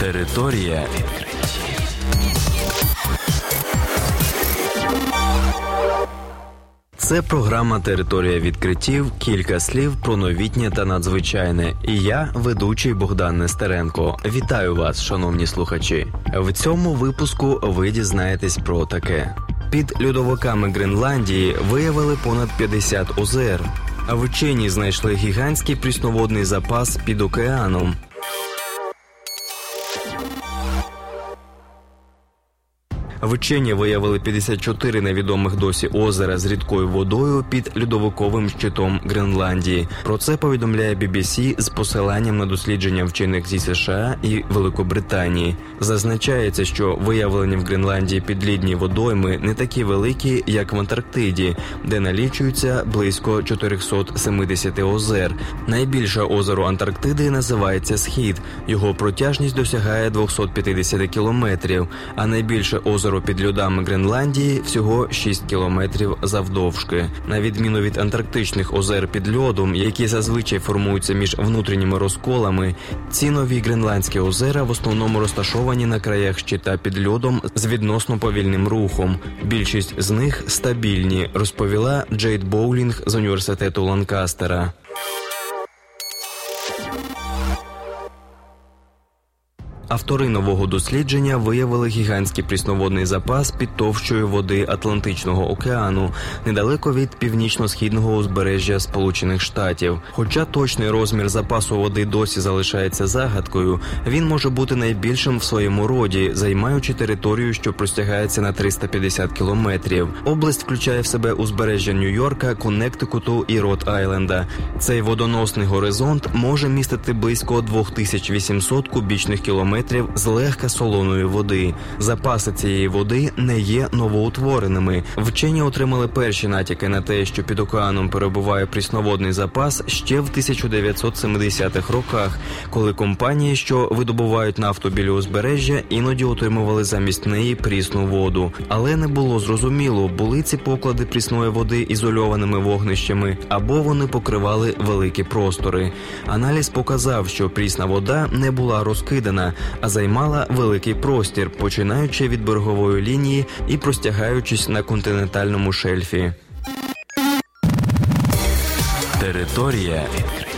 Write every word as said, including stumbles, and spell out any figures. Територія відкриттів. Це програма «Територія відкриттів». Кілька слів про новітнє та надзвичайне. І я, ведучий Богдан Нестеренко. Вітаю вас, шановні слухачі. В цьому випуску ви дізнаєтесь про таке. Під льодовиками Гренландії виявили понад п'ятдесят озер. А вчені знайшли гігантський прісноводний запас під океаном. Вчені виявили п'ятдесят чотири невідомих досі озера з рідкою водою під льодовиковим щитом Гренландії. Про це повідомляє бі бі сі з посиланням на дослідження вчених зі США і Великобританії. Зазначається, що виявлені в Гренландії підлідні водойми не такі великі, як в Антарктиді, де налічуються близько чотириста сімдесят озер. Найбільше озеро Антарктиди називається Схід. Його протяжність досягає двісті п'ятдесят кілометрів, а найбільше озеро під льодами Гренландії всього шість кілометрів завдовжки. На відміну від антарктичних озер під льодом, які зазвичай формуються між внутрішніми розколами, ці нові гренландські озера в основному розташовані на краях щита під льодом з відносно повільним рухом. Більшість з них стабільні, розповіла Джейд Боулінг з університету Ланкастера. Автори нового дослідження виявили гігантський прісноводний запас під товщою води Атлантичного океану, недалеко від північно-східного узбережжя Сполучених Штатів. Хоча точний розмір запасу води досі залишається загадкою, він може бути найбільшим в своєму роді, займаючи територію, що простягається на триста п'ятдесят кілометрів. Область включає в себе узбережжя Нью-Йорка, Коннектикуту і Род-Айленда. Цей водоносний горизонт може містити близько дві тисячі вісімсот кубічних кілометрів злегка солоної води. Запаси цієї води не є новоутвореними. Вчені отримали перші натяки на те, що під океаном перебуває прісноводний запас ще в тисяча дев'ятсот сімдесятих роках, коли компанії, що видобувають нафту біля узбережжя, іноді отримували замість неї прісну воду. Але не було зрозуміло, були ці поклади прісної води ізольованими вогнищами, або вони покривали великі простори. Аналіз показав, що прісна вода не була розкидана, а займала великий простір, починаючи від берегової лінії і простягаючись на континентальному шельфі. Територія відкриттів.